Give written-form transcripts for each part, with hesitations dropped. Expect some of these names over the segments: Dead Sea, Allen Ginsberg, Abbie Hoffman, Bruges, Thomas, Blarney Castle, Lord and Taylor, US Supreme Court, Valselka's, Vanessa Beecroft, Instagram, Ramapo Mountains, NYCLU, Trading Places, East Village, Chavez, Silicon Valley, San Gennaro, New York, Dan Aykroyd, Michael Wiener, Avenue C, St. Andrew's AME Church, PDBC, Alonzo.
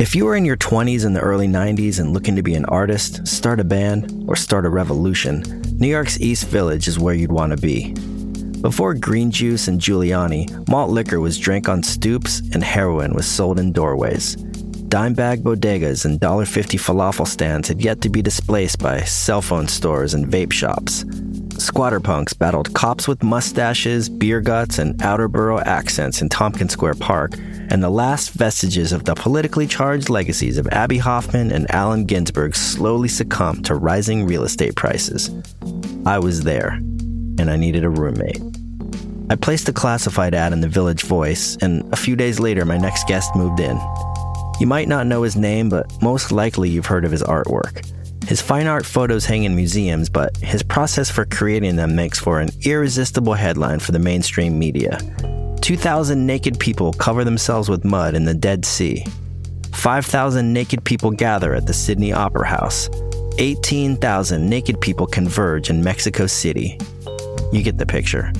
If you were in your 20s in the early 90s and looking to be an artist, start a band, or start a revolution, New York's East Village is where you'd want to be. Before green juice and Giuliani, malt liquor was drank on stoops and heroin was sold in doorways. Dime bag bodegas and $1.50 falafel stands had yet to be displaced by cell phone stores and vape shops. Squatter punks battled cops with mustaches, beer guts, and outer borough accents in Tompkins Square Park, and the last vestiges of the politically charged legacies of Abbie Hoffman and Allen Ginsberg slowly succumbed to rising real estate prices. I was there, and I needed a roommate. I placed a classified ad in the Village Voice, and a few days later, my next guest moved in. You might not know his name, but most likely you've heard of his artwork. His fine art photos hang in museums, but his process for creating them makes for an irresistible headline for the mainstream media. 2,000 naked people cover themselves with mud in the Dead Sea. 5,000 naked people gather at the Sydney Opera House. 18,000 naked people converge in Mexico City. You get the picture.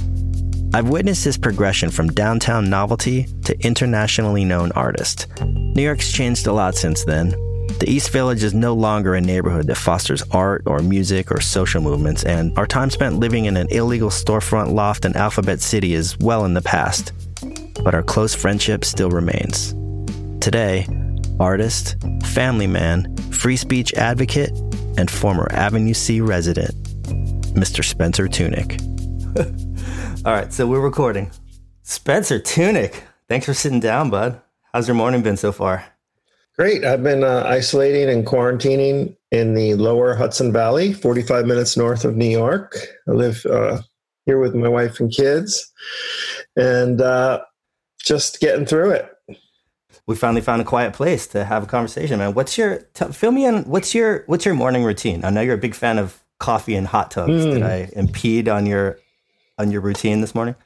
I've witnessed his progression from downtown novelty to internationally known artist. New York's changed a lot since then. The East Village is no longer a neighborhood that fosters art or music or social movements, and our time spent living in an illegal storefront loft in Alphabet City is well in the past. But our close friendship still remains. Today, artist, family man, free speech advocate, and former Avenue C resident, Mr. Spencer Tunick. All right, so we're recording. Spencer Tunick, thanks for sitting down, bud. How's your morning been so far? Great. I've been isolating and quarantining in the Lower Hudson Valley, 45 minutes north of New York. I live here with my wife and kids, and just getting through it. We finally found a quiet place to have a conversation, man. Fill me in, what's your morning routine? I know you're a big fan of coffee and hot tubs. Did I impede on your routine this morning?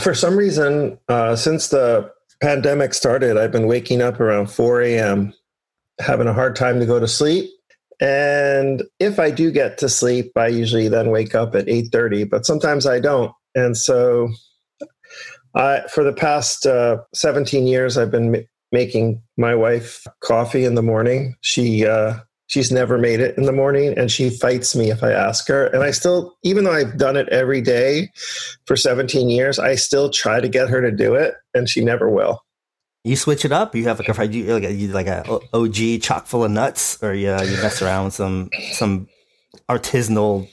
For some reason, since the pandemic started, I've been waking up around 4 a.m., having a hard time to go to sleep. And if I do get to sleep, I usually then wake up at 8:30, but sometimes I don't. And so for the past 17 years, I've been making my wife coffee in the morning. She's never made it in the morning, and she fights me if I ask her. And I still, even though I've done it every day for 17 years, I still try to get her to do it, and she never will. You switch it up. You have like a OG chock full of nuts, or you mess around with some artisanal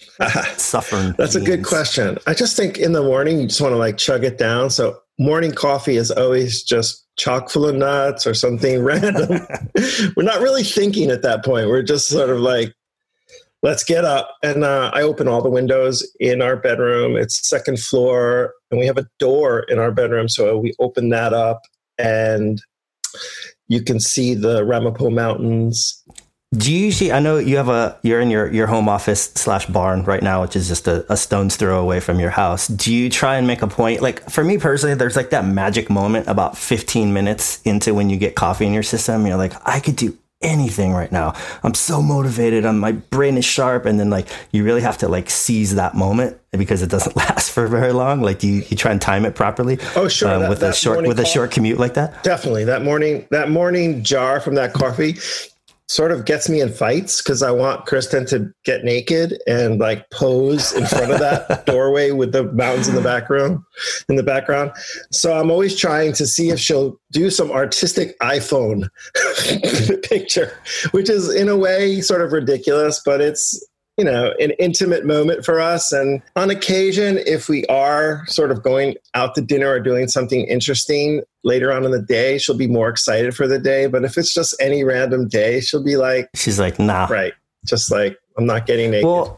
suffering. That's beans. A good question. I just think in the morning you just want to like chug it down. So morning coffee is always just chock full of nuts or something random. We're not really thinking at that point. We're just sort of like, let's get up. And I open all the windows in our bedroom. It's second floor, and we have a door in our bedroom. So we open that up, and you can see the Ramapo Mountains. Do you usually, I know you have you're in your home office / barn right now, which is just a stone's throw away from your house. Do you try and make a point? Like for me personally, there's like that magic moment about 15 minutes into when you get coffee in your system. You're like, I could do anything right now. I'm so motivated. My brain is sharp. And then like, you really have to like seize that moment because it doesn't last for very long. Like you try and time it properly. Oh, sure. With a short commute like that. Definitely. That morning jar from that coffee sort of gets me in fights because I want Kristen to get naked and like pose in front of that doorway with the mountains in the background. So I'm always trying to see if she'll do some artistic iPhone picture, which is in a way sort of ridiculous, but it's you know, an intimate moment for us. And on occasion, if we are sort of going out to dinner or doing something interesting later on in the day, she'll be more excited for the day. But if it's just any random day, she'll be like, she's like, nah, right. Just like, I'm not getting naked. Well,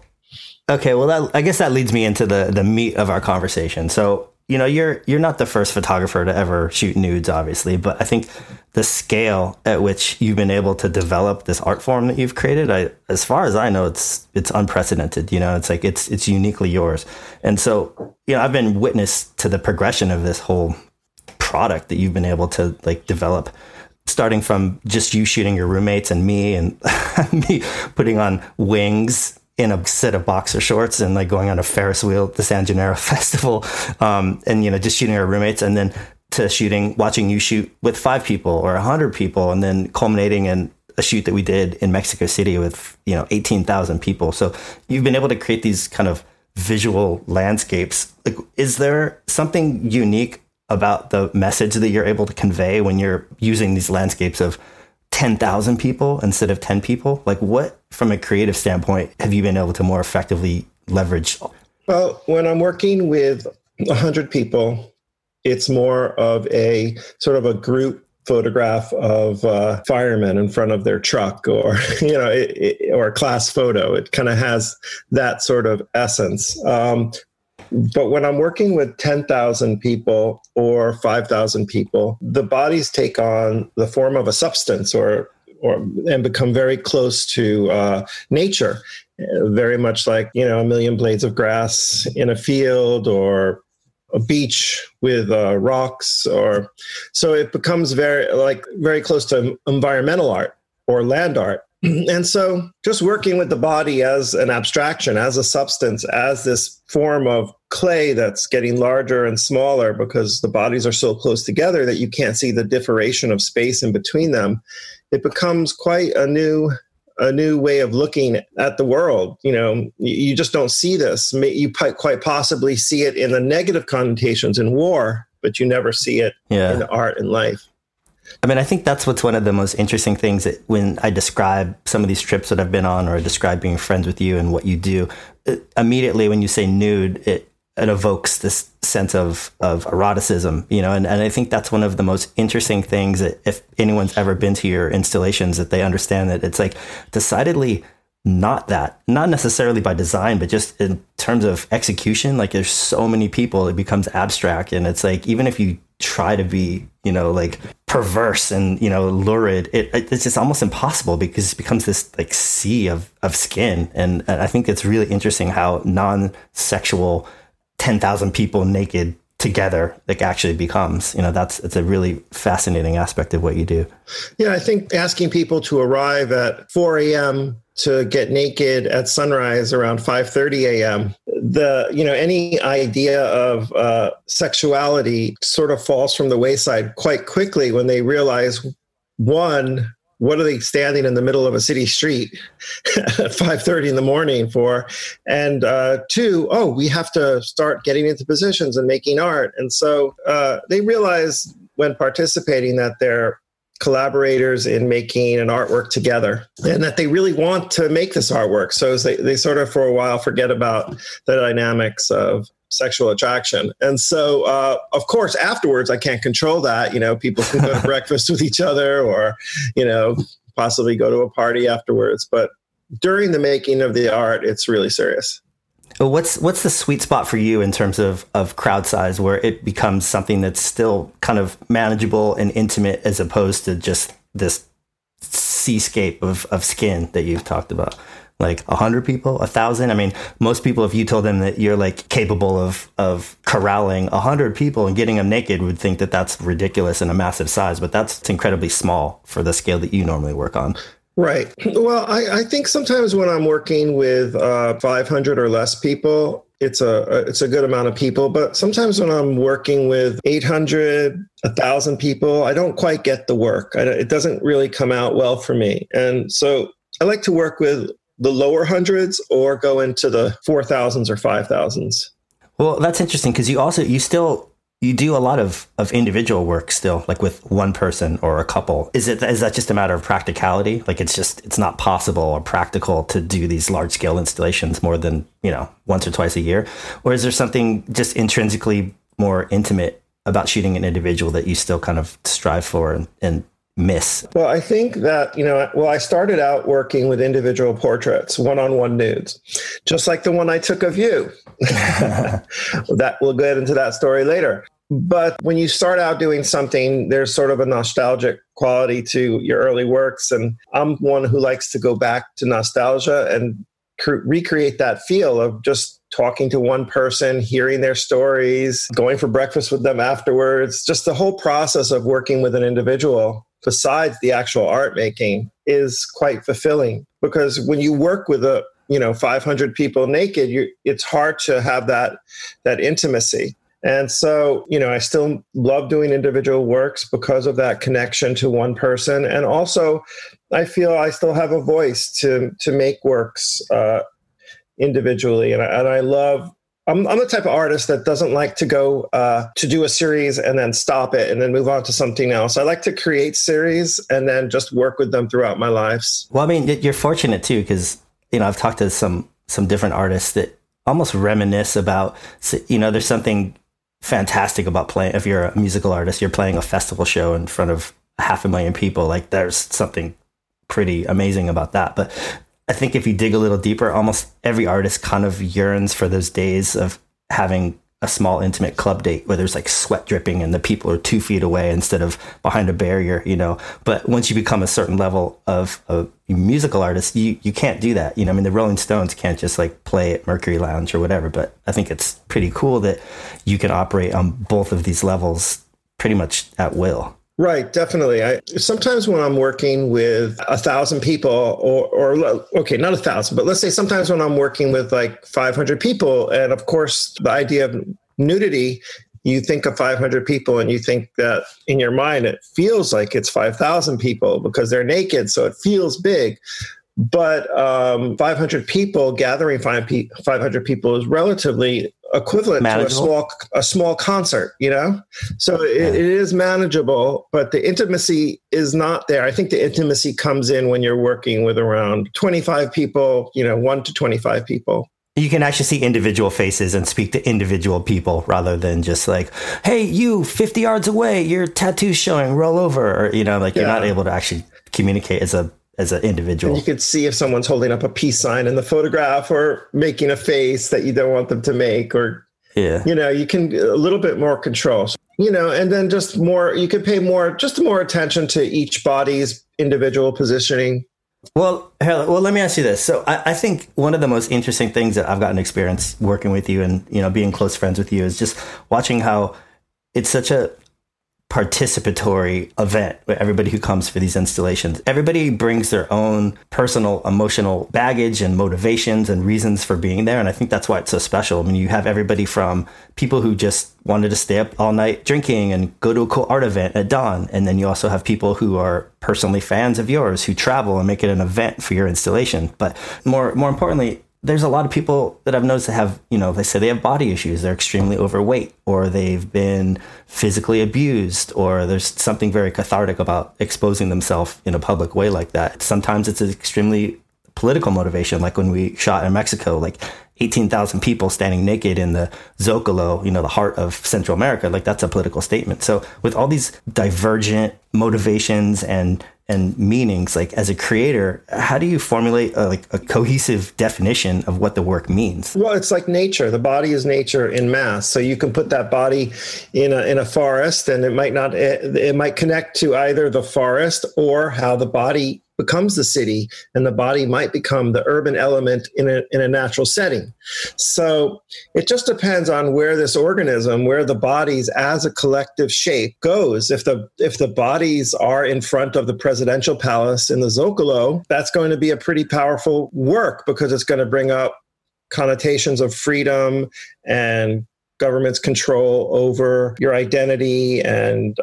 okay. Well, that, I guess that leads me into the meat of our conversation. So, you know, you're not the first photographer to ever shoot nudes, obviously, but I think the scale at which you've been able to develop this art form that you've created, as far as I know, it's unprecedented. You know, it's like it's uniquely yours. And so, you know, I've been witness to the progression of this whole product that you've been able to like develop, starting from just you shooting your roommates and me putting on wings in a set of boxer shorts and like going on a Ferris wheel at the San Gennaro festival, and, you know, just shooting our roommates, and then to watching you shoot with 5 people or 100 people, and then culminating in a shoot that we did in Mexico City with, you know, 18,000 people. So you've been able to create these kind of visual landscapes. Like, is there something unique about the message that you're able to convey when you're using these landscapes of 10,000 people instead of 10 people? Like, what, from a creative standpoint, have you been able to more effectively leverage? Well, when I'm working with 100 people, it's more of a sort of a group photograph of firemen in front of their truck, or, you know, or a class photo. It kind of has that sort of essence. But when I'm working with 10,000 people or 5,000 people, the bodies take on the form of a substance and become very close to nature, very much like, you know, a million blades of grass in a field or a beach with rocks, or so it becomes very close to environmental art or land art. And so just working with the body as an abstraction, as a substance, as this form of clay that's getting larger and smaller because the bodies are so close together that you can't see the differentiation of space in between them, it becomes quite a new way of looking at the world. You know, you just don't see this. You quite possibly see it in the negative connotations in war, but you never see it in art and life. I mean, I think that's what's one of the most interesting things that when I describe some of these trips that I've been on, or I describe being friends with you and what you do, immediately when you say nude, it evokes this sense of eroticism, you know, and I think that's one of the most interesting things that if anyone's ever been to your installations, that they understand that it's like decidedly not that, not necessarily by design, but just in terms of execution. Like, there's so many people, it becomes abstract. And it's like, even if you try to be, you know, like perverse and, you know, lurid, it's just almost impossible because it becomes this like sea of skin. And I think it's really interesting how non-sexual 10,000 people naked together like actually becomes, you know, it's a really fascinating aspect of what you do. Yeah. I think asking people to arrive at 4 a.m. to get naked at sunrise around 5:30 a.m. Any idea of sexuality sort of falls from the wayside quite quickly when they realize, one, what are they standing in the middle of a city street at 5:30 in the morning for? And two, we have to start getting into positions and making art. And so they realize when participating that they're collaborators in making an artwork together, and that they really want to make this artwork. So they sort of for a while forget about the dynamics of sexual attraction. And so, of course, afterwards, I can't control that. You know, people can go to breakfast with each other, or, you know, possibly go to a party afterwards. But during the making of the art, it's really serious. What's the sweet spot for you in terms of crowd size, where it becomes something that's still kind of manageable and intimate, as opposed to just this seascape of skin that you've talked about? Like 100 people, 1,000. I mean, most people, if you told them that you're like capable of corralling 100 people and getting them naked, would think that that's ridiculous and a massive size, but that's incredibly small for the scale that you normally work on. Right. Well, I think sometimes when I'm working with 500 or less people, it's a good amount of people. But sometimes when I'm working with 800, 1,000 people, I don't quite get the work. It doesn't really come out well for me. And so I like to work with the lower hundreds or go into the 4,000s or 5,000s. Well, that's interesting because you still You do a lot of individual work still, like with one person or a couple. Is that just a matter of practicality? Like it's not possible or practical to do these large scale installations more than, once or twice a year? Or is there something just intrinsically more intimate about shooting an individual that you still kind of strive for and miss? Well, I think that, I started out working with individual portraits, one-on-one nudes, just like the one I took of you. We'll get into that story later. But when you start out doing something, there's sort of a nostalgic quality to your early works. And I'm one who likes to go back to nostalgia and recreate that feel of just talking to one person, hearing their stories, going for breakfast with them afterwards. Just the whole process of working with an individual, besides the actual art making, is quite fulfilling. Because when you work with 500 people naked, it's hard to have that intimacy. And so, I still love doing individual works because of that connection to one person. And also, I feel I still have a voice to make works individually. I'm the type of artist that doesn't like to go to do a series and then stop it and then move on to something else. I like to create series and then just work with them throughout my lives. Well, I mean, you're fortunate too, because, I've talked to some different artists that almost reminisce about, there's something fantastic about playing. If you're a musical artist, you're playing a festival show in front of 500,000 people. Like there's something pretty amazing about that. But I think if you dig a little deeper, almost every artist kind of yearns for those days of having a small intimate club date where there's like sweat dripping and the people are 2 feet away instead of behind a barrier, But once you become a certain level of a musical artist, you can't do that. The Rolling Stones can't just like play at Mercury Lounge or whatever, but I think it's pretty cool that you can operate on both of these levels pretty much at will. Right, definitely. Sometimes when I'm working with 1,000 people or not 1,000, but let's say sometimes when I'm working with like 500 people, and of course the idea of nudity, you think of 500 people and you think that in your mind, it feels like it's 5,000 people because they're naked. So it feels big, but 500 people gathering 500 people is relatively equivalent manageable to a small concert, So it is manageable, but the intimacy is not there. I think the intimacy comes in when you're working with around 25 people, 1 to 25 people. You can actually see individual faces and speak to individual people rather than just like, hey, you 50 yards away, your tattoo's showing, roll over, or, you're not able to actually communicate as an individual. And you could see if someone's holding up a peace sign in the photograph or making a face that you don't want them to make, or, you can a little bit more control, and then just more, you could pay more attention to each body's individual positioning. Well, let me ask you this. So I think one of the most interesting things that I've gotten experience working with you and, being close friends with you is just watching how it's such a participatory event where everybody who comes for these installations, everybody brings their own personal emotional baggage and motivations and reasons for being there. And I think that's why it's so special. I mean, you have everybody from people who just wanted to stay up all night drinking and go to a cool art event at dawn. And then you also have people who are personally fans of yours who travel and make it an event for your installation. But more importantly, there's a lot of people that I've noticed that have, they say they have body issues. They're extremely overweight, or they've been physically abused, or there's something very cathartic about exposing themselves in a public way like that. Sometimes it's an extremely political motivation, like when we shot in Mexico, like 18,000 people standing naked in the Zocalo, the heart of Central America. Like that's a political statement. So with all these divergent motivations and meanings, like as a creator, how do you formulate a cohesive definition of what the work means? Well, it's like nature. The body is nature in mass. So you can put that body in a forest, and it might connect to either the forest or how the body becomes the city, and the body might become the urban element in a natural setting. So it just depends on where this organism, where the bodies as a collective shape goes. If the bodies are in front of the presidential palace in the Zocalo, that's going to be a pretty powerful work because it's going to bring up connotations of freedom and government's control over your identity and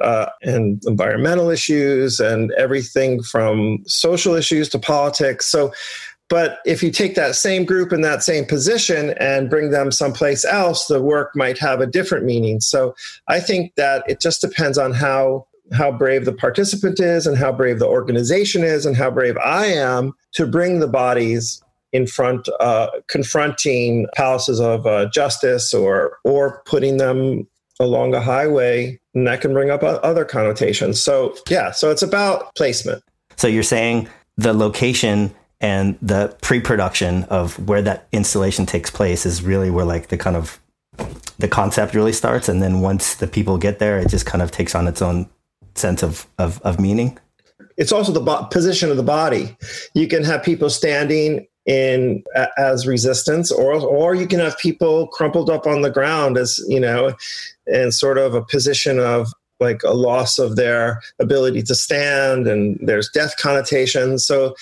environmental issues and everything from social issues to politics. So But if you take that same group in that same position and bring them someplace else, the work might have a different meaning. So I think that it just depends on how brave the participant is and how brave the organization is and how brave I am to bring the bodies in front, confronting palaces of justice or putting them along a highway, and that can bring up other connotations. So yeah, so it's about placement. So you're saying the location and the pre-production of where that installation takes place is really where like the kind of the concept really starts. And then once the people get there, it just kind of takes on its own sense of meaning. It's also the position of the body. You can have people standing in as resistance, or you can have people crumpled up on the ground as, you know, and sort of a position of like a loss of their ability to stand, and there's death connotations. So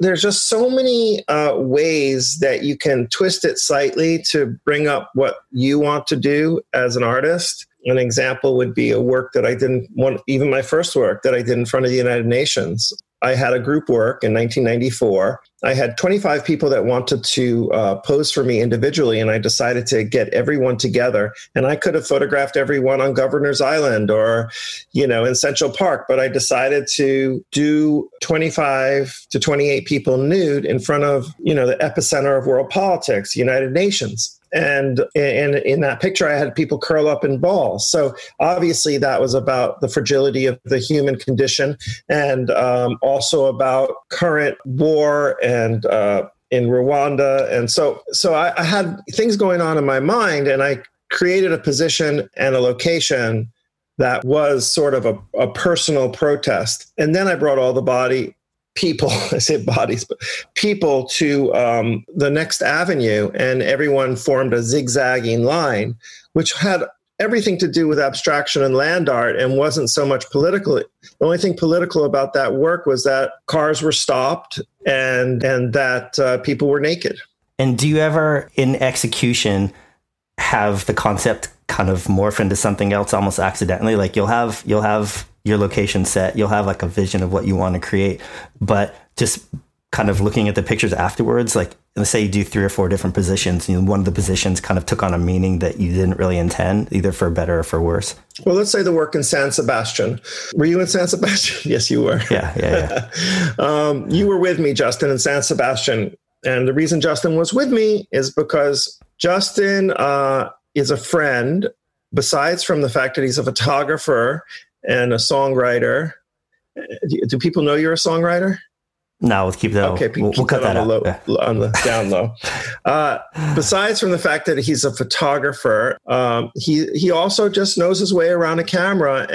there's just so many ways that you can twist it slightly to bring up what you want to do as an artist. An example would be a work that I didn't want, even my first work that I did in front of the United Nations. I had a group work in 1994. I had 25 people that wanted to pose for me individually, and I decided to get everyone together. And I could have photographed everyone on Governor's Island or, you know, in Central Park, but I decided to do 25 to 28 people nude in front of, you know, the epicenter of world politics, United Nations. And in that picture, I had people curl up in balls. So obviously that was about the fragility of the human condition, and also about current war and in Rwanda. And so I had things going on in my mind, and I created a position and a location that was sort of a personal protest. And then I brought all the people to the next avenue, and everyone formed a zigzagging line, which had everything to do with abstraction and land art and wasn't so much political. The only thing political about that work was that cars were stopped and that people were naked. And do you ever, in execution, have the concept kind of morph into something else almost accidentally? Like you'll have your location set, you'll have like a vision of what you want to create, but just kind of looking at the pictures afterwards, like let's say you do 3 or 4 different positions, and one of the positions kind of took on a meaning that you didn't really intend, either for better or for worse. Well, let's say the work in San Sebastian. Were you in San Sebastian? Yes, you were. Yeah. You were with me, Justin, in San Sebastian. And the reason Justin was with me is because Justin is a friend, besides from the fact that he's a photographer and a songwriter. Do people know you're a songwriter? No, we'll keep that. Okay, we'll cut that out on the down low. Besides from the fact that he's a photographer, he also just knows his way around a camera,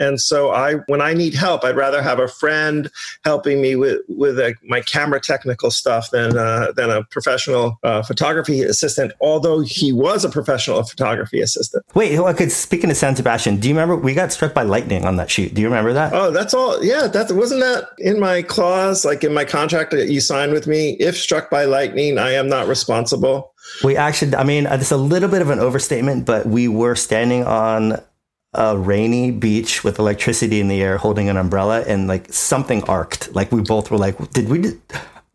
and so when I need help, I'd rather have a friend helping me with my camera technical stuff than a professional photography assistant, although he was a professional photography assistant. Wait, speaking of San Sebastian, do you remember we got struck by lightning on that shoot? Do you remember that? Oh, that's all. Yeah, wasn't that in my clause, like in my contract that you signed with me? If struck by lightning, I am not responsible. We actually, I mean, it's a little bit of an overstatement, but we were standing on a rainy beach with electricity in the air, holding an umbrella, and like something arced. Like we both were like,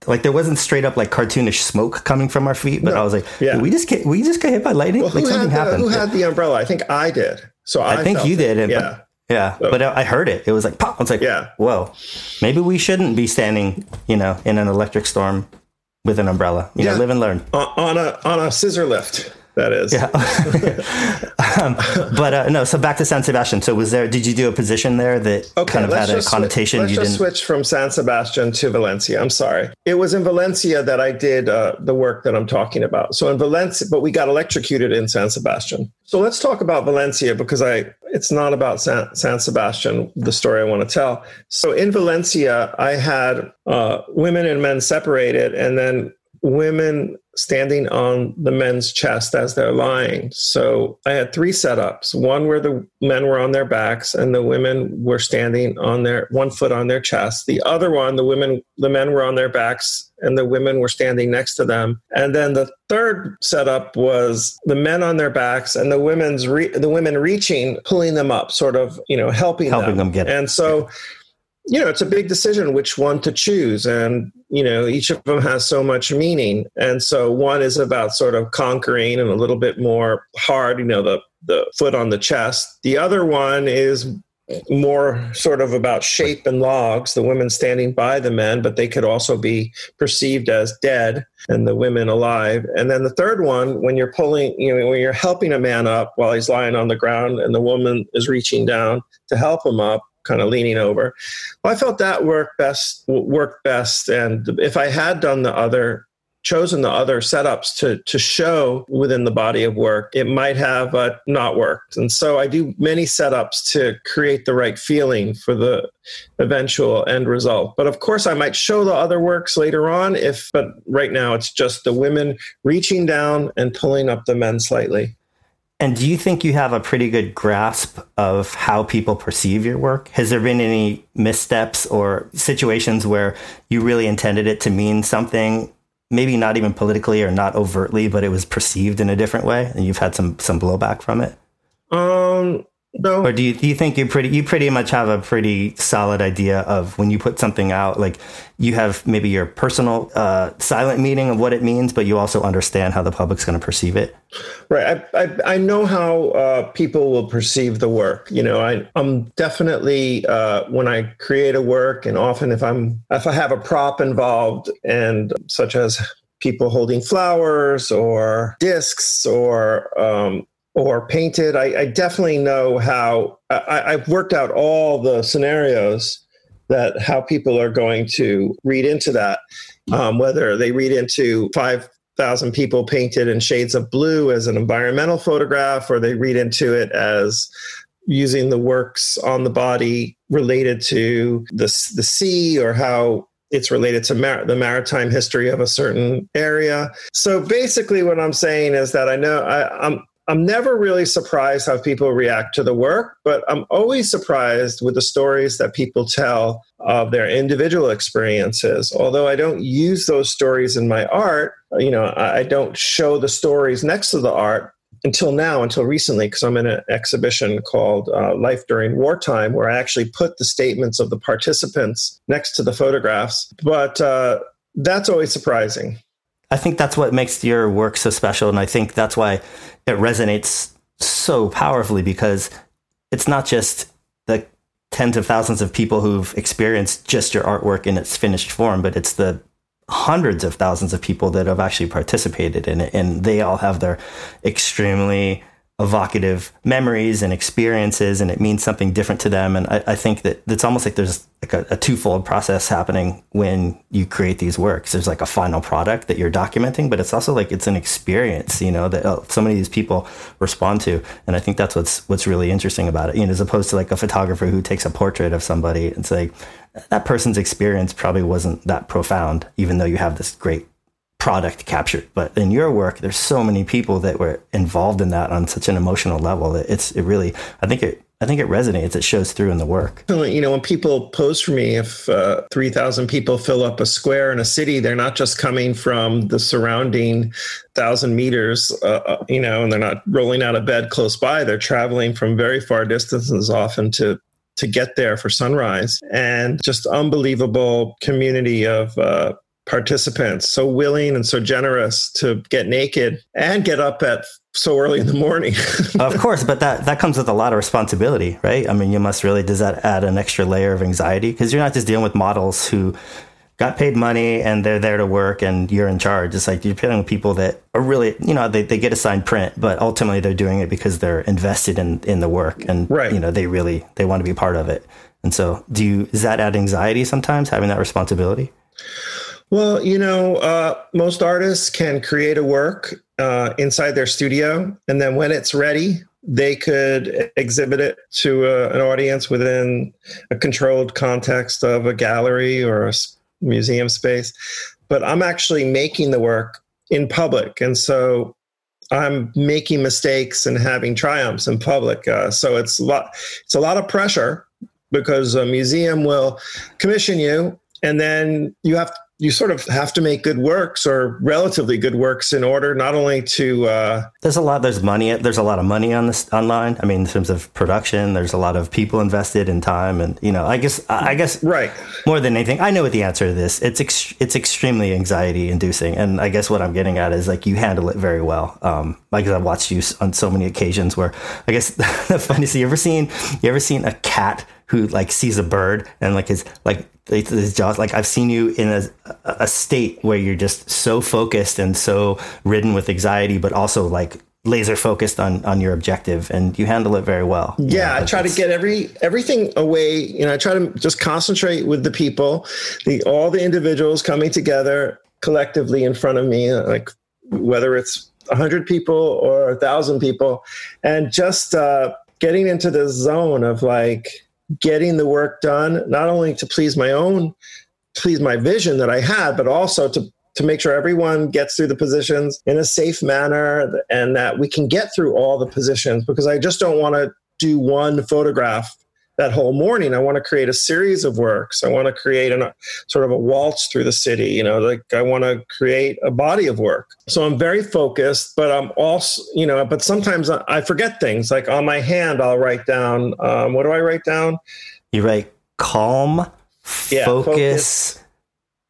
like there wasn't straight up like cartoonish smoke coming from our feet, but no. I was like, yeah. Did we just get hit by lightning? Well, like something happened. Who had the umbrella? I think I did. So I think you did. And yeah. Yeah. So, but I heard it. It was like pop. I was like, yeah. Whoa, maybe we shouldn't be standing, you know, in an electric storm with an umbrella, you know, live and learn on a scissor lift. That is. Yeah. So back to San Sebastian. So did you do a position there that kind of had a connotation? Let's switch from San Sebastian to Valencia. I'm sorry. It was in Valencia that I did the work that I'm talking about. So in Valencia, but we got electrocuted in San Sebastian. So let's talk about Valencia, because it's not about San Sebastian, the story I want to tell. So in Valencia, I had women and men separated, and then women standing on the men's chest as they're lying. So I had 3 setups, one where the men were on their backs and the women were standing on their one foot on their chest. The other one, the men were on their backs and the women were standing next to them. And then the third setup was the men on their backs and the women reaching, pulling them up, sort of, you know, helping them get it. And so, you know, it's a big decision which one to choose. And you know, each of them has so much meaning. And so one is about sort of conquering and a little bit more hard, you know, the foot on the chest. The other one is more sort of about shape and logs, the women standing by the men, but they could also be perceived as dead and the women alive. And then the third one, when you're pulling, you know, when you're helping a man up while he's lying on the ground and the woman is reaching down to help him up, kind of leaning over. Well, I felt that worked best. And if I had done the other, chosen the other setups to show within the body of work, it might have not worked. And so I do many setups to create the right feeling for the eventual end result. But of course, I might show the other works later on, but right now it's just the women reaching down and pulling up the men slightly. And do you think you have a pretty good grasp of how people perceive your work? Has there been any missteps or situations where you really intended it to mean something, maybe not even politically or not overtly, but it was perceived in a different way and you've had some blowback from it? No. Or do you think you pretty much have a pretty solid idea of when you put something out, like you have maybe your personal silent meaning of what it means, but you also understand how the public's going to perceive it? Right. I know how people will perceive the work. You know, I'm definitely when I create a work, and often if I have a prop involved, and such as people holding flowers or discs or painted. I definitely know how I've worked out all the scenarios that how people are going to read into that, whether they read into 5,000 people painted in shades of blue as an environmental photograph, or they read into it as using the works on the body related to the sea, or how it's related to the maritime history of a certain area. So basically what I'm saying is that I know I'm never really surprised how people react to the work, but I'm always surprised with the stories that people tell of their individual experiences. Although I don't use those stories in my art, you know, I don't show the stories next to the art until recently, because I'm in an exhibition called Life During Wartime, where I actually put the statements of the participants next to the photographs. But that's always surprising. I think that's what makes your work so special. And I think that's why it resonates so powerfully, because it's not just the tens of thousands of people who've experienced just your artwork in its finished form, but it's the hundreds of thousands of people that have actually participated in it. And they all have their extremely evocative memories and experiences, and it means something different to them. And I think that it's almost like there's like a twofold process happening when you create these works. There's like a final product that you're documenting, but it's also like it's an experience, you know, that so many of these people respond to. And I think that's what's really interesting about it, you know, as opposed to like a photographer who takes a portrait of somebody and it's like, that person's experience probably wasn't that profound, even though you have this great product captured. But in your work, there's so many people that were involved in that on such an emotional level that I think it resonates. It shows through in the work. You know, when people pose for me, if 3,000 people fill up a square in a city, they're not just coming from the surrounding 1,000 meters, you know, and they're not rolling out of bed close by. They're traveling from very far distances often to get there for sunrise, and just unbelievable community of participants, so willing and so generous to get naked and get up at so early in the morning. Of course, but that comes with a lot of responsibility, right? I mean, you must really, does that add an extra layer of anxiety? Because you're not just dealing with models who got paid money and they're there to work and you're in charge. It's like you're dealing with people that are really, you know, they get assigned print, but ultimately they're doing it because they're invested in the work, and right. You know, they want to be part of it. And so does that add anxiety sometimes, having that responsibility? Well, you know, most artists can create a work inside their studio, and then when it's ready, they could exhibit it to an audience within a controlled context of a gallery or a museum space. But I'm actually making the work in public, and so I'm making mistakes and having triumphs in public. So it's a lot of pressure, because a museum will commission you, and then you have you sort of have to make good works or relatively good works in order not only to... There's a lot of money on this online. I mean, in terms of production, there's a lot of people invested in time. And, you know, I guess right. More than anything, I know what the answer to this. It's extremely anxiety inducing. And I guess what I'm getting at is like you handle it very well. Because I've watched you on so many occasions where I guess the funniest thing you ever seen a cat who like sees a bird and like is like... It's just like I've seen you in a state where you're just so focused and so ridden with anxiety, but also like laser focused on your objective, and you handle it very well. Yeah, you know, I try to get everything away. You know, I try to just concentrate with the people, all the individuals coming together collectively in front of me, like whether it's 100 people or 1,000 people, and just getting into the zone of like. Getting the work done, not only to please my vision that I had, but also to make sure everyone gets through the positions in a safe manner and that we can get through all the positions, because I just don't want to do one photograph that whole morning. I want to create a series of works. I want to create a sort of a waltz through the city, you know, like I want to create a body of work. So I'm very focused, but I'm also, you know, but sometimes I forget things. Like on my hand, I'll write down, what do I write down? You write calm, focus,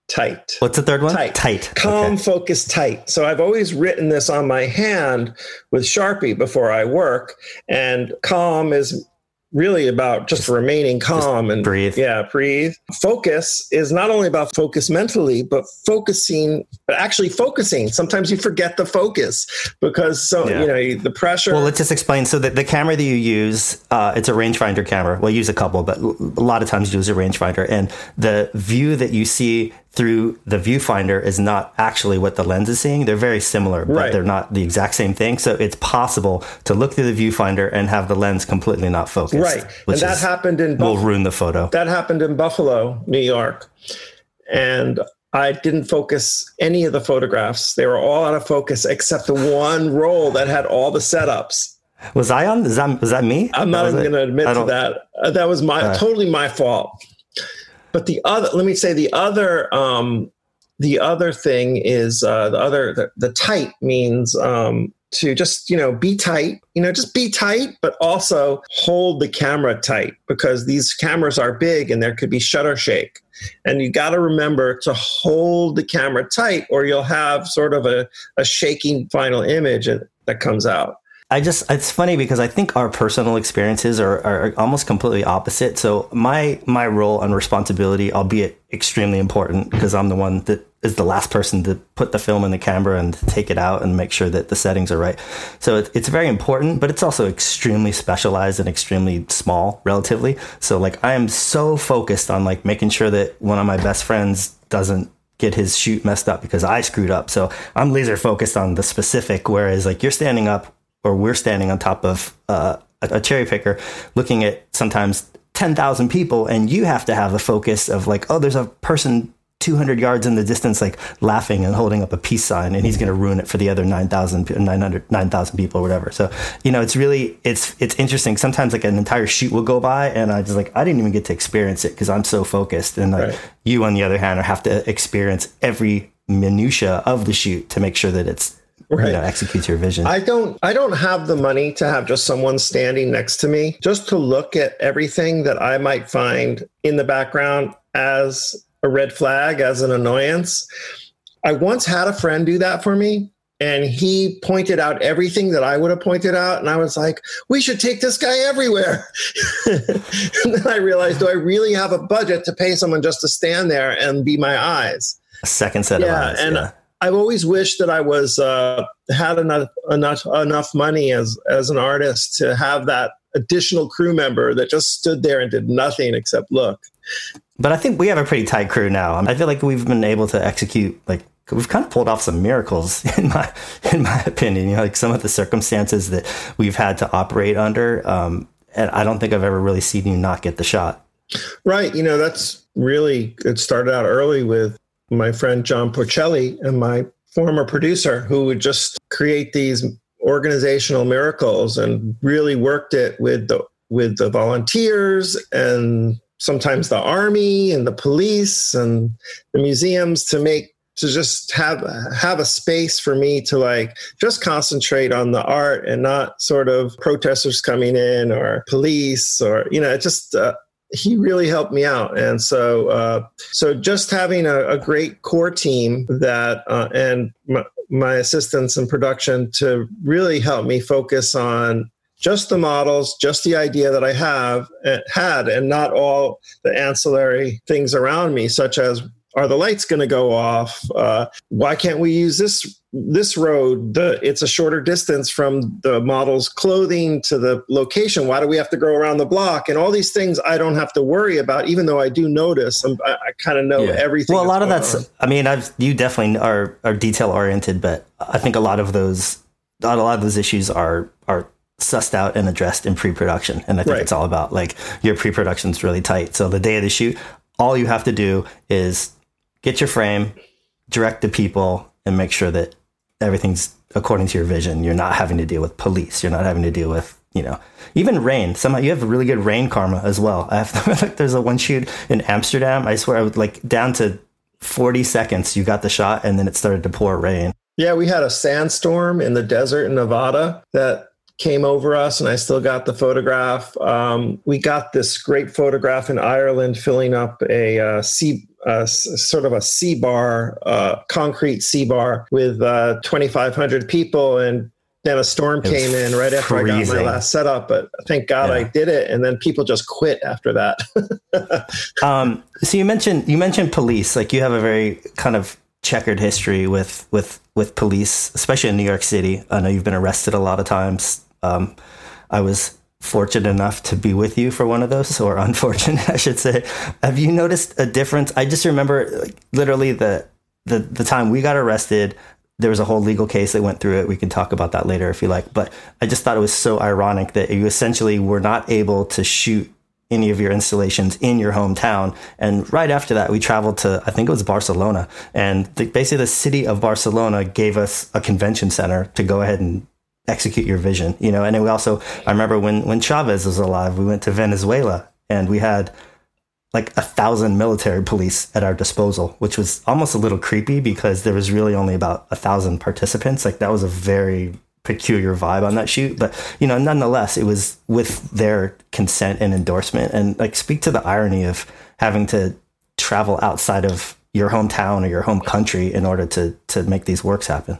tight. What's the third one? Tight. Calm, focus, tight. So I've always written this on my hand with Sharpie before I work, and calm is really about just remaining calm and breathe. Yeah, breathe. Focus is not only about focus mentally, but focusing. Sometimes you forget the focus because you know the pressure. Well, let's just explain. So the camera that you use, it's a rangefinder camera. Well, you use a couple, but a lot of times you use a rangefinder, and the view that you see through the viewfinder is not actually what the lens is seeing. They're very similar, but They're not the exact same thing. So it's possible to look through the viewfinder and have the lens completely not focused. Right. And that happened in Buffalo. Will ruin the photo. That happened in Buffalo, New York. And I didn't focus any of the photographs. They were all out of focus except the one roll that had all the setups. Was I on? Was that me? I'm not even going to admit to that. That was totally my fault. But the other thing is the tight means to just, you know, be tight, you know, just be tight, but also hold the camera tight, because these cameras are big and there could be shutter shake. And you got to remember to hold the camera tight, or you'll have sort of a shaking final image that comes out. It's funny because I think our personal experiences are almost completely opposite. So my role and responsibility, albeit extremely important, because I'm the one that is the last person to put the film in the camera and take it out and make sure that the settings are right. So it's very important, but it's also extremely specialized and extremely small relatively. So like I am so focused on like making sure that one of my best friends doesn't get his shoot messed up because I screwed up. So I'm laser focused on the specific, whereas like you're standing up, or we're standing on top of a cherry picker looking at sometimes 10,000 people, and you have to have the focus of like, oh, there's a person 200 yards in the distance, like laughing and holding up a peace sign, and he's going to ruin it for the other 9,000 people or whatever. So, you know, it's interesting. Sometimes like an entire shoot will go by and I just like, I didn't even get to experience it because I'm so focused. And like you, on the other hand, have to experience every minutia of the shoot to make sure that it's, right. You know, execute your vision. I don't have the money to have just someone standing next to me just to look at everything that I might find in the background as a red flag, as an annoyance. I once had a friend do that for me, and he pointed out everything that I would have pointed out, and I was like, we should take this guy everywhere. And then I realized, do I really have a budget to pay someone just to stand there and be my eyes? A second set of eyes. And I've always wished that I was had enough money as an artist to have that additional crew member that just stood there and did nothing except look. But I think we have a pretty tight crew now. I feel like we've been able to execute, like we've kind of pulled off some miracles in my opinion. You know, like some of the circumstances that we've had to operate under, and I don't think I've ever really seen you not get the shot. Right. You know, it started out early with my friend John Porcelli and my former producer, who would just create these organizational miracles and really worked it with the volunteers and sometimes the army and the police and the museums to just have a space for me to like just concentrate on the art and not sort of protesters coming in or police or, you know, it just, he really helped me out. And so just having a great core team that, and my assistants in production to really help me focus on just the models, just the idea that I had, and not all the ancillary things around me, such as, are the lights going to go off? Why can't we use this road? It's a shorter distance from the model's clothing to the location. Why do we have to go around the block? And all these things I don't have to worry about, even though I do notice. I kind of know everything. Well, a lot of that's, on. I mean, you definitely are detail oriented, but I think a lot of those issues are sussed out and addressed in pre-production. And I think it's all about like your pre-production's really tight. So the day of the shoot, all you have to do is get your frame, direct the people, and make sure that everything's according to your vision. You're not having to deal with police. You're not having to deal with, you know, even rain. Somehow you have really good rain karma as well. There's a one shoot in Amsterdam. I swear I was like down to 40 seconds. You got the shot and then it started to pour rain. Yeah, we had a sandstorm in the desert in Nevada that came over us, and I still got the photograph. We got this great photograph in Ireland filling up a sort of a C-bar, concrete C-bar with 2,500 people. And then a storm came in right after freezing. I got my last setup, but thank God I did it. And then people just quit after that. So you mentioned police, like you have a very kind of checkered history with police, especially in New York City. I know you've been arrested a lot of times. I was fortunate enough to be with you for one of those, or unfortunate, I should say. Have you noticed a difference? I just remember like, literally the time we got arrested, there was a whole legal case that went through it. We can talk about that later if you like, but I just thought it was so ironic that you essentially were not able to shoot any of your installations in your hometown. And right after that, we traveled to, I think it was Barcelona. And basically the city of Barcelona gave us a convention center to go ahead and execute your vision, you know? And then we also, I remember when Chavez was alive, we went to Venezuela and we had like 1,000 military police at our disposal, which was almost a little creepy because there was really only about 1,000 participants. Like that was a very peculiar vibe on that shoot, but you know, nonetheless, it was with their consent and endorsement. And like, speak to the irony of having to travel outside of your hometown or your home country in order to make these works happen.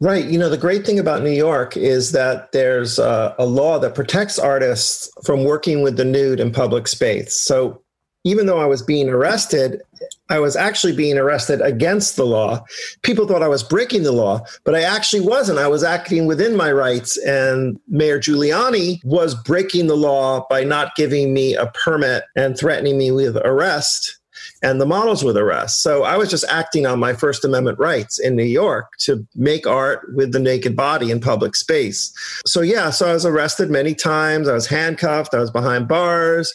Right. You know, the great thing about New York is that there's a law that protects artists from working with the nude in public space. So even though I was being arrested, I was actually being arrested against the law. People thought I was breaking the law, but I actually wasn't. I was acting within my rights, and Mayor Giuliani was breaking the law by not giving me a permit and threatening me with arrest and the models with arrest. So I was just acting on my First Amendment rights in New York to make art with the naked body in public space. So I was arrested many times. I was handcuffed. I was behind bars.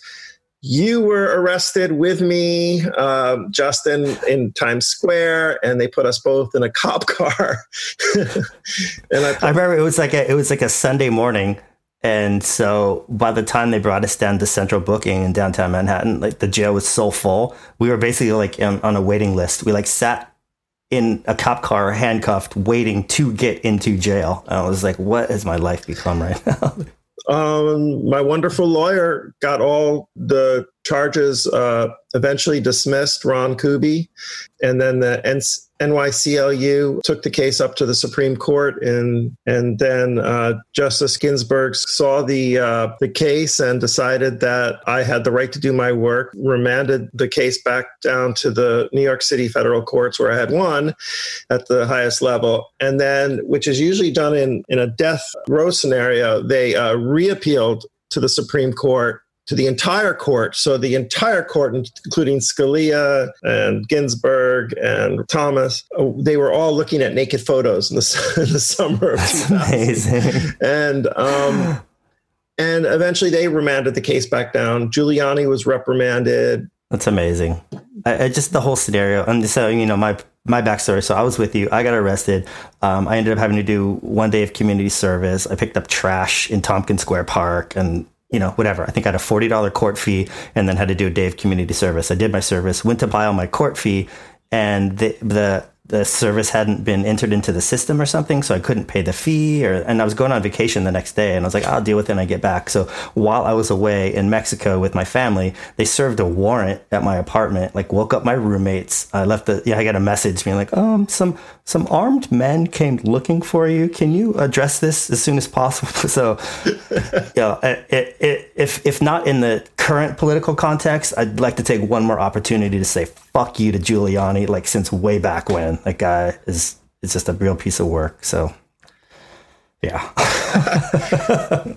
You were arrested with me, Justin, in Times Square, and they put us both in a cop car. And I remember it was like a Sunday morning, and so by the time they brought us down to Central Booking in downtown Manhattan, like the jail was so full, we were basically like on a waiting list. We like sat in a cop car, handcuffed, waiting to get into jail. And I was like, "What has my life become right now?" My wonderful lawyer got all the charges eventually dismissed, Ron Kuby, and then the NYCLU took the case up to the Supreme Court, and then Justice Ginsberg saw the case and decided that I had the right to do my work, remanded the case back down to the New York City federal courts where I had won at the highest level. And then, which is usually done in a death row scenario, they reappealed to the Supreme Court, to the entire court. So the entire court, including Scalia and Ginsberg and Thomas, they were all looking at naked photos in the summer of 2000. Amazing. And eventually they remanded the case back down. Giuliani was reprimanded. That's amazing. I just the whole scenario. And so, you know, my backstory. So I was with you. I got arrested. I ended up having to do one day of community service. I picked up trash in Tompkins Square Park and you know, whatever. I think I had a $40 court fee and then had to do a day of community service. I did my service, went to file my court fee, and the service hadn't been entered into the system or something, so I couldn't pay the fee. And I was going on vacation the next day, and I was like, I'll deal with it when I get back. So while I was away in Mexico with my family, they served a warrant at my apartment, like woke up my roommates. I left I got a message being like, some armed men came looking for you. Can you address this as soon as possible? So, if not in the current political context, I'd like to take one more opportunity to say fuck you to Giuliani, like since way back when. That guy is just a real piece of work. So, yeah.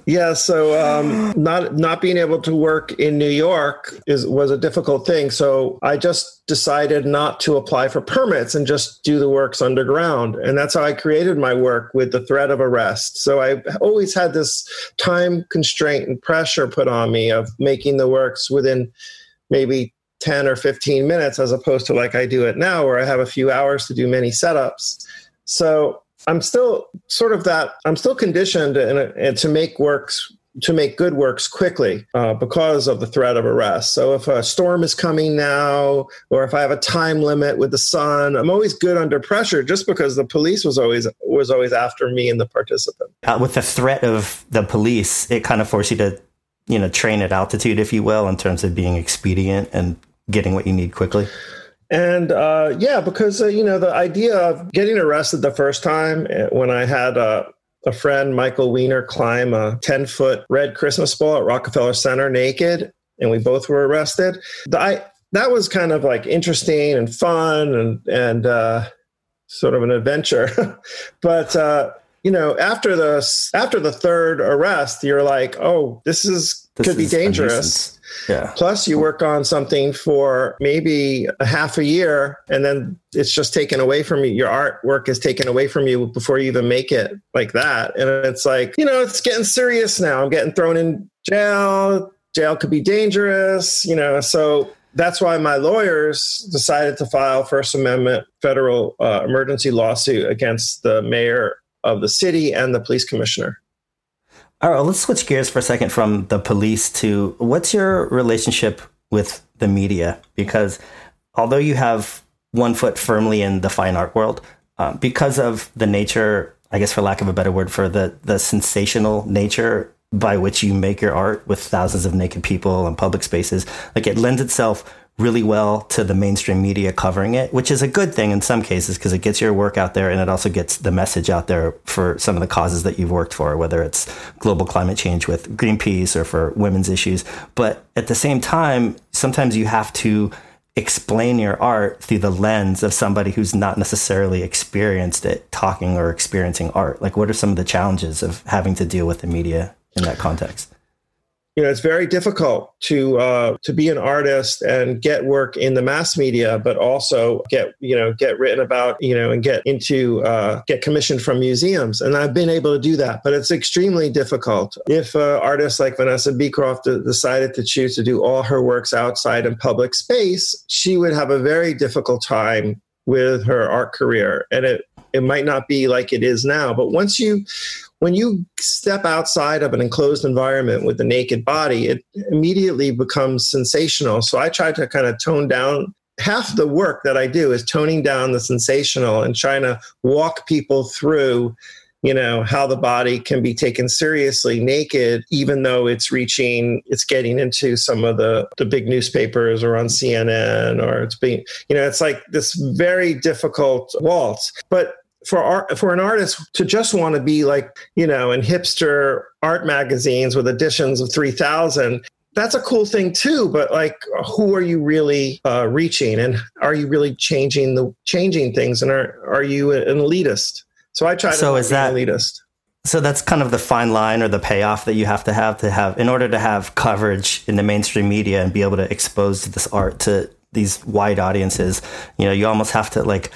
Yeah. So not being able to work in New York was a difficult thing. So I just decided not to apply for permits and just do the works underground. And that's how I created my work, with the threat of arrest. So I always had this time constraint and pressure put on me of making the works within maybe 10 or 15 minutes, as opposed to like I do it now, where I have a few hours to do many setups. So I'm still sort of that, I'm still conditioned and to make good works quickly because of the threat of arrest. So if a storm is coming now, or if I have a time limit with the sun, I'm always good under pressure, just because the police was always after me and the participant. With the threat of the police, it kind of forced you to, train at altitude, if you will, in terms of being expedient and getting what you need quickly. And because the idea of getting arrested the first time, when I had a friend, Michael Wiener, climb a 10-foot red Christmas ball at Rockefeller Center naked, and we both were arrested. That was kind of like interesting and fun and sort of an adventure. But after the third arrest, you're like, oh, this could be dangerous. Yeah. Plus, you work on something for maybe a half a year, and then it's just taken away from you. Your artwork is taken away from you before you even make it, like that. And it's like, it's getting serious now. I'm getting thrown in jail. Jail could be dangerous, so that's why my lawyers decided to file First Amendment federal emergency lawsuit against the mayor of the city and the police commissioner. All right, let's switch gears for a second from the police to what's your relationship with the media? Because although you have one foot firmly in the fine art world, because of the nature, I guess for lack of a better word, for the sensational nature by which you make your art with thousands of naked people and public spaces, like it lends itself really well to the mainstream media covering it, which is a good thing in some cases because it gets your work out there, and it also gets the message out there for some of the causes that you've worked for, whether it's global climate change with Greenpeace or for women's issues. But at the same time, sometimes you have to explain your art through the lens of somebody who's not necessarily experienced it, talking or experiencing art. Like, what are some of the challenges of having to deal with the media in that context? It's very difficult to be an artist and get work in the mass media, but also get written about, and get commissioned from museums. And I've been able to do that, but it's extremely difficult. If artists like Vanessa Beecroft decided to choose to do all her works outside in public space, she would have a very difficult time with her art career. And it might not be like it is now, but when you step outside of an enclosed environment with a naked body, it immediately becomes sensational. So I try to kind of tone down. Half the work that I do is toning down the sensational and trying to walk people through, how the body can be taken seriously naked, even though it's getting into some of the big newspapers or on CNN, or it's being, it's like this very difficult waltz. But for an artist to just want to be like, in hipster art magazines with editions of 3,000, that's a cool thing too. But like, who are you really reaching, and are you really changing things? And are you an elitist? So I try to be an elitist. So that's kind of the fine line or the payoff that you have to have in order to have coverage in the mainstream media and be able to expose this art to these wide audiences. You almost have to like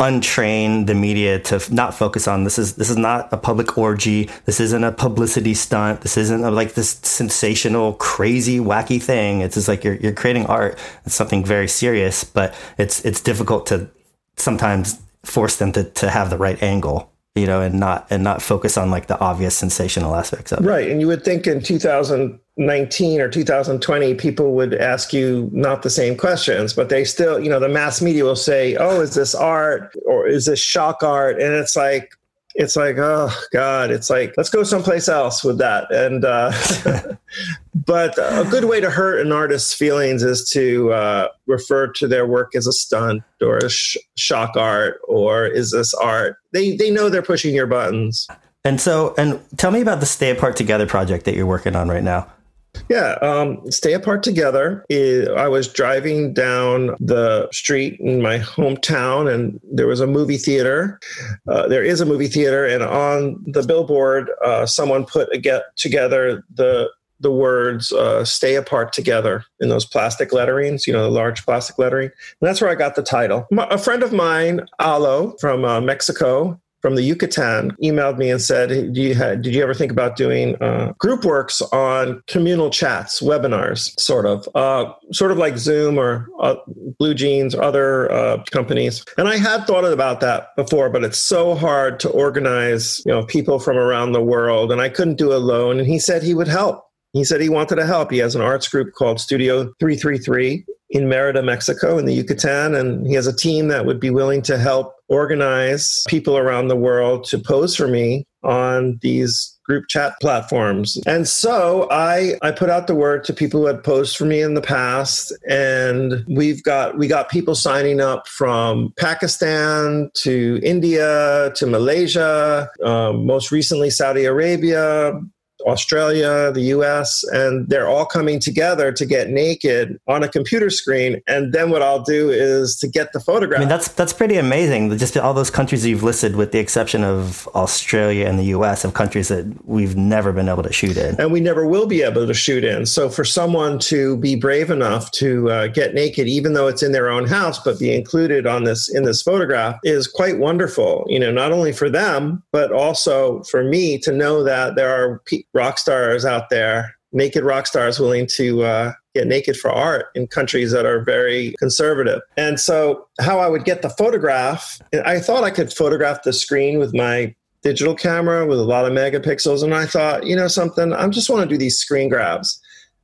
untrain the media to not focus on this is not a public orgy. This isn't a publicity stunt. This isn't like this sensational, crazy, wacky thing. It's just like you're creating art. It's something very serious, but it's difficult to sometimes force them to have the right angle. you know, and not focus on like the obvious sensational aspects of it. Right. And you would think in 2019 or 2020, people would ask you not the same questions, but they still, you know, the mass media will say, oh, is this art or is this shock art? And it's like, oh God, it's like, let's go someplace else with that. And, but a good way to hurt an artist's feelings is to refer to their work as a stunt or a shock art, or is this art? They know they're pushing your buttons. And tell me about the Stay Apart Together project that you're working on right now. Yeah. Stay Apart Together is, I was driving down the street in my hometown and there was a movie theater. There is a movie theater, and on the billboard, someone put together the words Stay Apart Together in those plastic letterings, you know, the large plastic lettering. And that's where I got the title. A friend of mine, Alonzo, from Mexico, from the Yucatan, emailed me and said, did you ever think about doing group works on communal chats, webinars, sort of like Zoom or Blue Jeans or other companies? And I had thought about that before, but it's so hard to organize, you know, people from around the world, and I couldn't do it alone. And he said he would help. He said he wanted to help. He has an arts group called Studio 333 in Merida, Mexico, in the Yucatan, and he has a team that would be willing to help organize people around the world to pose for me on these group chat platforms. And so I put out the word to people who had posed for me in the past, and we got people signing up from Pakistan to India to Malaysia, most recently Saudi Arabia, Australia, the US, and they're all coming together to get naked on a computer screen. And then what I'll do is to get the photograph. I mean, that's pretty amazing. Just all those countries you've listed, with the exception of Australia and the US, of countries that we've never been able to shoot in. And we never will be able to shoot in. So for someone to be brave enough to get naked, even though it's in their own house, but be included in this photograph is quite wonderful, you know, not only for them, but also for me to know that there are rock stars out there, naked rock stars willing to get naked for art in countries that are very conservative. And so how I would get the photograph, I thought I could photograph the screen with my digital camera with a lot of megapixels. And I thought, you know something, I just want to do these screen grabs.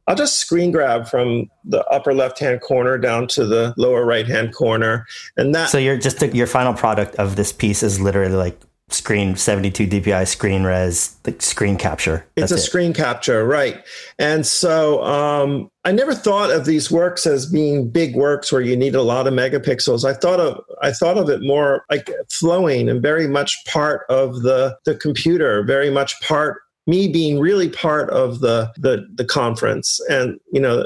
I'll just screen grab from the upper left-hand corner down to the lower right-hand corner. And that. So your final product of this piece is literally like screen 72 DPI screen res, like screen capture. It's screen capture, right? And so I never thought of these works as being big works where you need a lot of megapixels. I thought of it more like flowing and very much part of the computer, very much part me being really part of the conference, and you know,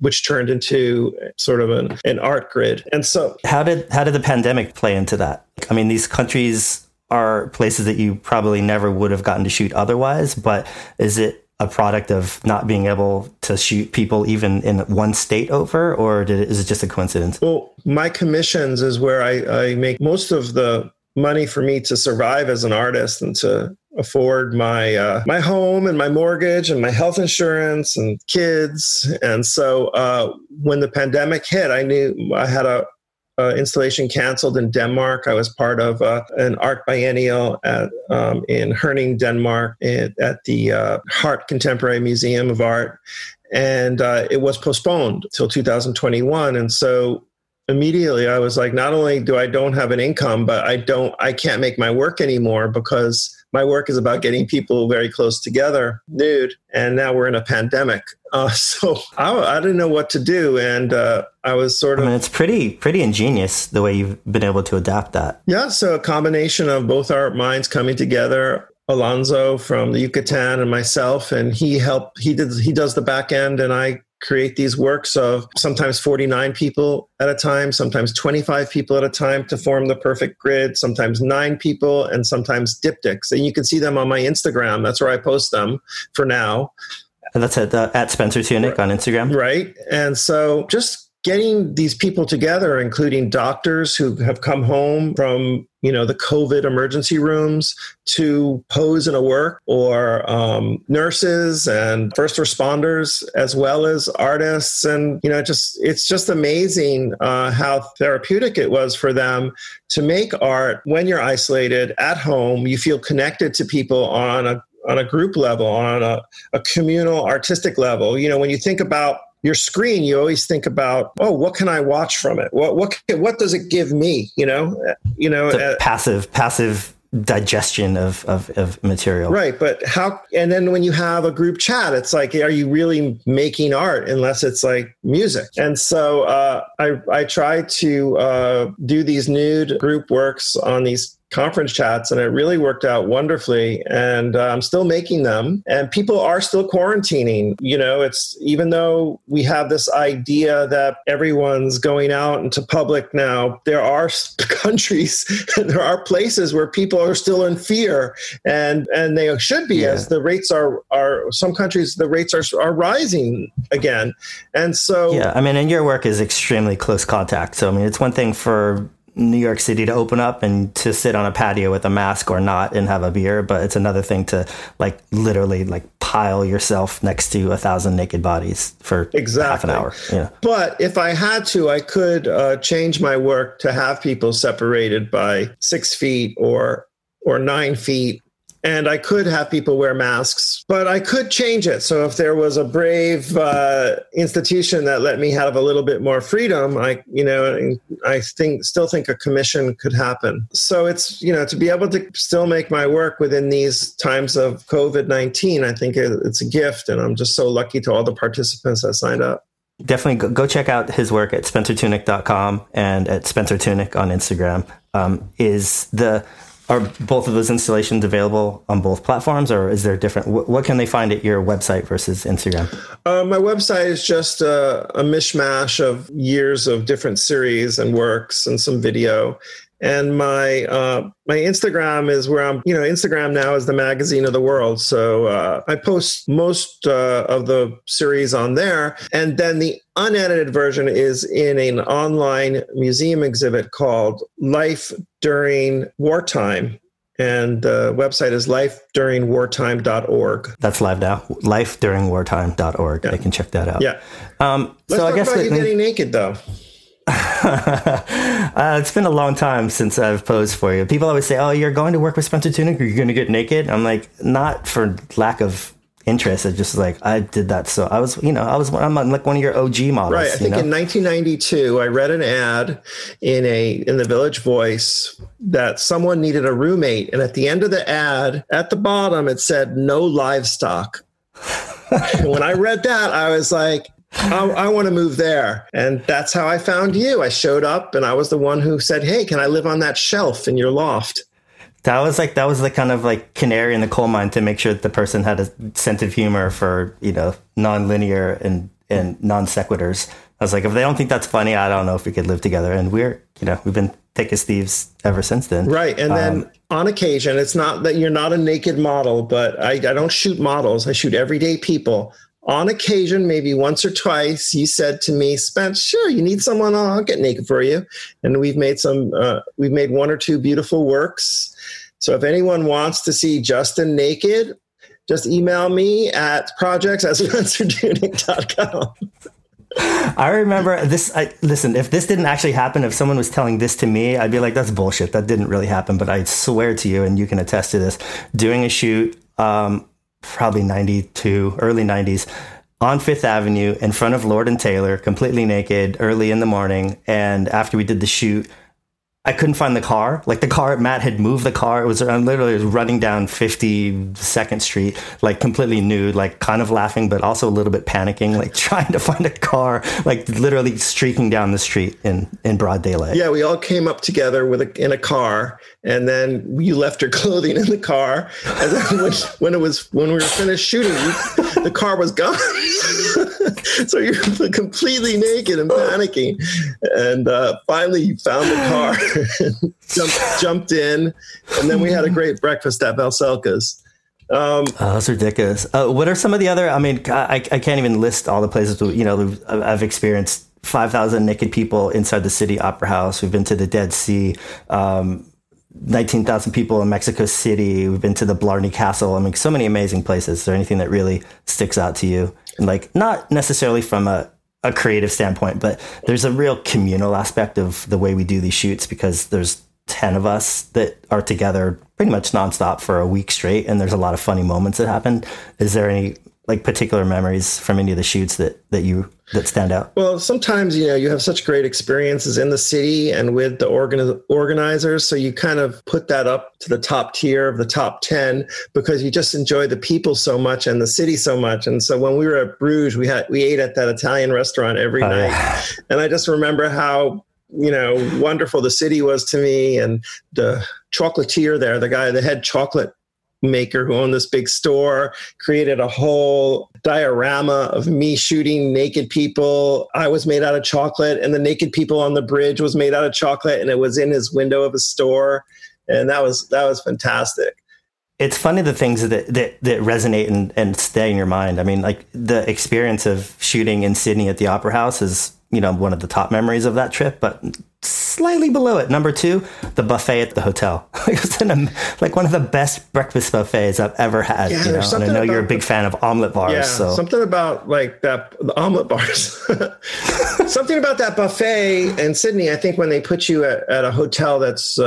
which turned into sort of an art grid. And so, how did the pandemic play into that? I mean, these countries are places that you probably never would have gotten to shoot otherwise, but is it a product of not being able to shoot people even in one state over, or is it just a coincidence? Well, my commissions is where I make most of the money for me to survive as an artist and to afford my my home and my mortgage and my health insurance and kids. And so when the pandemic hit, I knew I had a installation canceled in Denmark. I was part of an art biennial at, in Herning, Denmark, at the Hart Contemporary Museum of Art. And it was postponed till 2021. And so immediately I was like, not only do I don't have an income, but I can't make my work anymore, because my work is about getting people very close together, nude, and now we're in a pandemic. So I didn't know what to do, and I was sort of... I mean, it's pretty ingenious the way you've been able to adapt that. Yeah, so a combination of both our minds coming together, Alonzo from the Yucatan and myself, and he does the back end, and I create these works of sometimes 49 people at a time, sometimes 25 people at a time to form the perfect grid, sometimes 9 people, and sometimes diptychs. And you can see them on my Instagram. That's where I post them for now. And that's at Spencer Tunick on Instagram. Right. And so just getting these people together, including doctors who have come home from, you know, the COVID emergency rooms to pose in a work, or nurses and first responders, as well as artists. And, you know, it's just amazing how therapeutic it was for them to make art when you're isolated at home. You feel connected to people on a group level, on a communal artistic level. You know, when you think about your screen, you always think about, oh, what can I watch from it? What does it give me? You know, passive digestion of material. Right. But how, and then when you have a group chat, it's like, are you really making art unless it's like music? And so I try to do these nude group works on these conference chats, and it really worked out wonderfully. And I'm still making them, and people are still quarantining. You know, it's, even though we have this idea that everyone's going out into public now, there are countries, there are places where people are still in fear, and they should be, as the rates are some countries, the rates are rising again. And so, yeah, I mean, and your work is extremely close contact. So, I mean, it's one thing for New York City to open up and to sit on a patio with a mask or not and have a beer, but it's another thing to like literally like pile yourself next to 1,000 naked bodies for half an hour. Yeah. But if I had to, I could change my work to have people separated by 6 feet or 9 feet. And I could have people wear masks, but I could change it. So if there was a brave institution that let me have a little bit more freedom, I still think a commission could happen. So it's, you know, to be able to still make my work within these times of COVID-19, I think it's a gift. And I'm just so lucky to all the participants that signed up. Definitely go check out his work at spencertunick.com and at Spencer Tunick on Instagram. Are both of those installations available on both platforms, or is there different? What can they find at your website versus Instagram? My website is just a mishmash of years of different series and works and some video. And my Instagram is where I'm, you know, Instagram now is the magazine of the world. So I post most of the series on there. And then the unedited version is in an online museum exhibit called Life During Wartime. And the website is lifeduringwartime.org. That's live now. Lifeduringwartime.org. Yeah. They can check that out. Yeah. Let's talk about you getting naked, though. It's been a long time since I've posed for you. People always say, oh, you're going to work with Spencer Tunick, or you're going to get naked. I'm like, not for lack of interest. It's just like, I did that. So I was, you know, I'm like one of your OG models. Right. I think in 1992, I read an ad in the Village Voice that someone needed a roommate. And at the end of the ad, at the bottom, it said no livestock. When I read that, I was like, I want to move there. And that's how I found you. I showed up and I was the one who said, hey, can I live on that shelf in your loft? That was the kind of like canary in the coal mine to make sure that the person had a sense of humor for, you know, nonlinear and non sequiturs. I was like, if they don't think that's funny, I don't know if we could live together. And we're, you know, we've been thick as thieves ever since then. Right. And then on occasion, it's not that you're not a naked model, but I don't shoot models. I shoot everyday people. On occasion, maybe once or twice, you said to me, Spence, sure, you need someone, I'll get naked for you. And we've made one or two beautiful works. So if anyone wants to see Justin naked, just email me at projects@spencertunick.com. I remember this. Listen, if this didn't actually happen, if someone was telling this to me, I'd be like, that's bullshit. That didn't really happen. But I swear to you, and you can attest to this, doing a shoot, probably 92, early 90s, on Fifth Avenue in front of Lord and Taylor, completely naked, early in the morning. And after we did the shoot, I couldn't find the car. Like the car, Matt had moved the car. I literally was running down 52nd Street, like completely nude, like kind of laughing, but also a little bit panicking, like trying to find a car, like literally streaking down the street in broad daylight. Yeah, we all came up together in a car, and then you left your clothing in the car. And then when we were finished shooting, the car was gone. So you're completely naked and panicking. And finally, you found the car. jumped in, and then we had a great breakfast at Valselka's. That's ridiculous. What are some of the other, I mean, I can't even list all the places, you know, I've experienced 5,000 naked people inside the City Opera House. We've been to the Dead Sea. 19,000 people in Mexico City. We've been to the Blarney Castle. I mean, so many amazing places. Is there anything that really sticks out to you? And like, not necessarily from a creative standpoint, but there's a real communal aspect of the way we do these shoots, because there's 10 of us that are together pretty much nonstop for a week straight. And there's a lot of funny moments that happen. Is there any like particular memories from any of the shoots that stand out? Well, sometimes, you have such great experiences in the city and with the organizers. So you kind of put that up to the top tier of the top 10 because you just enjoy the people so much and the city so much. And so when we were at Bruges, we ate at that Italian restaurant every night. Yeah. And I just remember how, wonderful the city was to me, and the chocolatier there, the guy, the head chocolate maker who owned this big store, created a whole diorama of me shooting naked people. I was made out of chocolate, and the naked people on the bridge was made out of chocolate, and it was in his window of a store. And that was fantastic. It's funny, the things that resonate and stay in your mind. I mean, like, the experience of shooting in Sydney at the Opera House is, one of the top memories of that trip, but slightly below it. Number two, the buffet at the hotel. It was like one of the best breakfast buffets I've ever had. Yeah, and I know you're a big fan of omelet bars. Yeah, so. Something about like that, the omelet bars. Something about that buffet in Sydney. I think when they put you at a hotel that's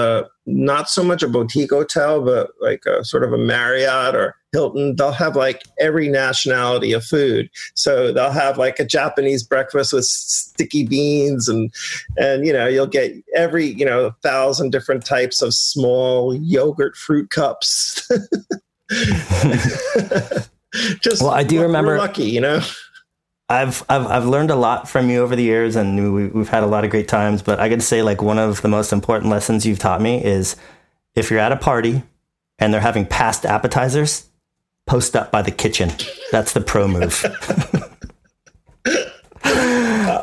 not so much a boutique hotel, but like a sort of a Marriott or Hilton, they'll have like every nationality of food. So they'll have like a Japanese breakfast with sticky beans and you'll get every 1,000 different types of small yogurt fruit cups. Just, well, I do remember, we're lucky, I've learned a lot from you over the years, and we've had a lot of great times, but I could say like one of the most important lessons you've taught me is if you're at a party and they're having past appetizers, post up by the kitchen. That's the pro move.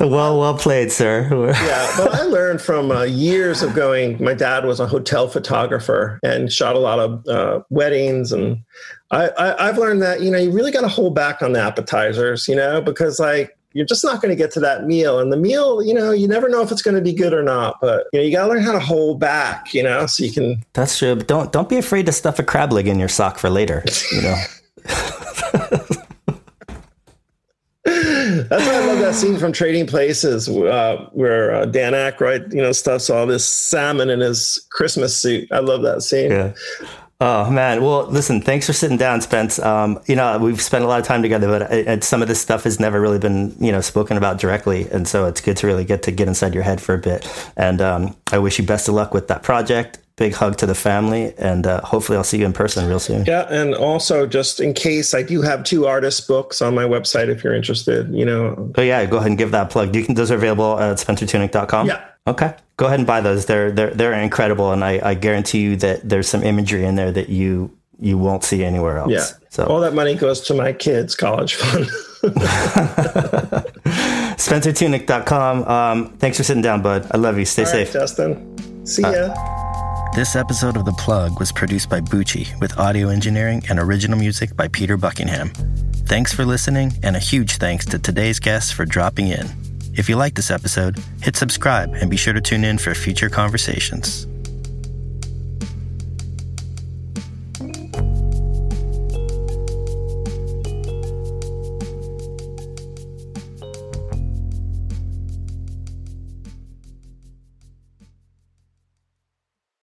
Well played, sir. Yeah, but I learned from years of going. My dad was a hotel photographer and shot a lot of weddings, and I've learned that you really got to hold back on the appetizers, because like you're just not going to get to that meal, and the meal, you never know if it's going to be good or not. But you got to learn how to hold back, so you can. That's true. But don't be afraid to stuff a crab leg in your sock for later. That's why I love that scene from Trading Places where Dan Aykroyd, stuffs all this salmon in his Christmas suit. I love that scene. Yeah. Oh, man. Well, listen, thanks for sitting down, Spence. We've spent a lot of time together, but some of this stuff has never really been, spoken about directly. And so it's good to really get inside your head for a bit. And I wish you best of luck with that project. Big hug to the family, and hopefully I'll see you in person real soon. Yeah, and also just in case, I do have 2 artist books on my website if you're interested, Oh yeah, go ahead and give that plug. Those are available at spencertunick.com? Yeah. Okay, go ahead and buy those. They're incredible, and I guarantee you that there's some imagery in there that you won't see anywhere else. Yeah, so. All that money goes to my kids' college fund. SpencerTunick.com. Thanks for sitting down, bud. I love you. Stay safe. All right, Justin. See ya. This episode of The Plug was produced by Bucci, with audio engineering and original music by Peter Buckingham. Thanks for listening, and a huge thanks to today's guests for dropping in. If you like this episode, hit subscribe and be sure to tune in for future conversations.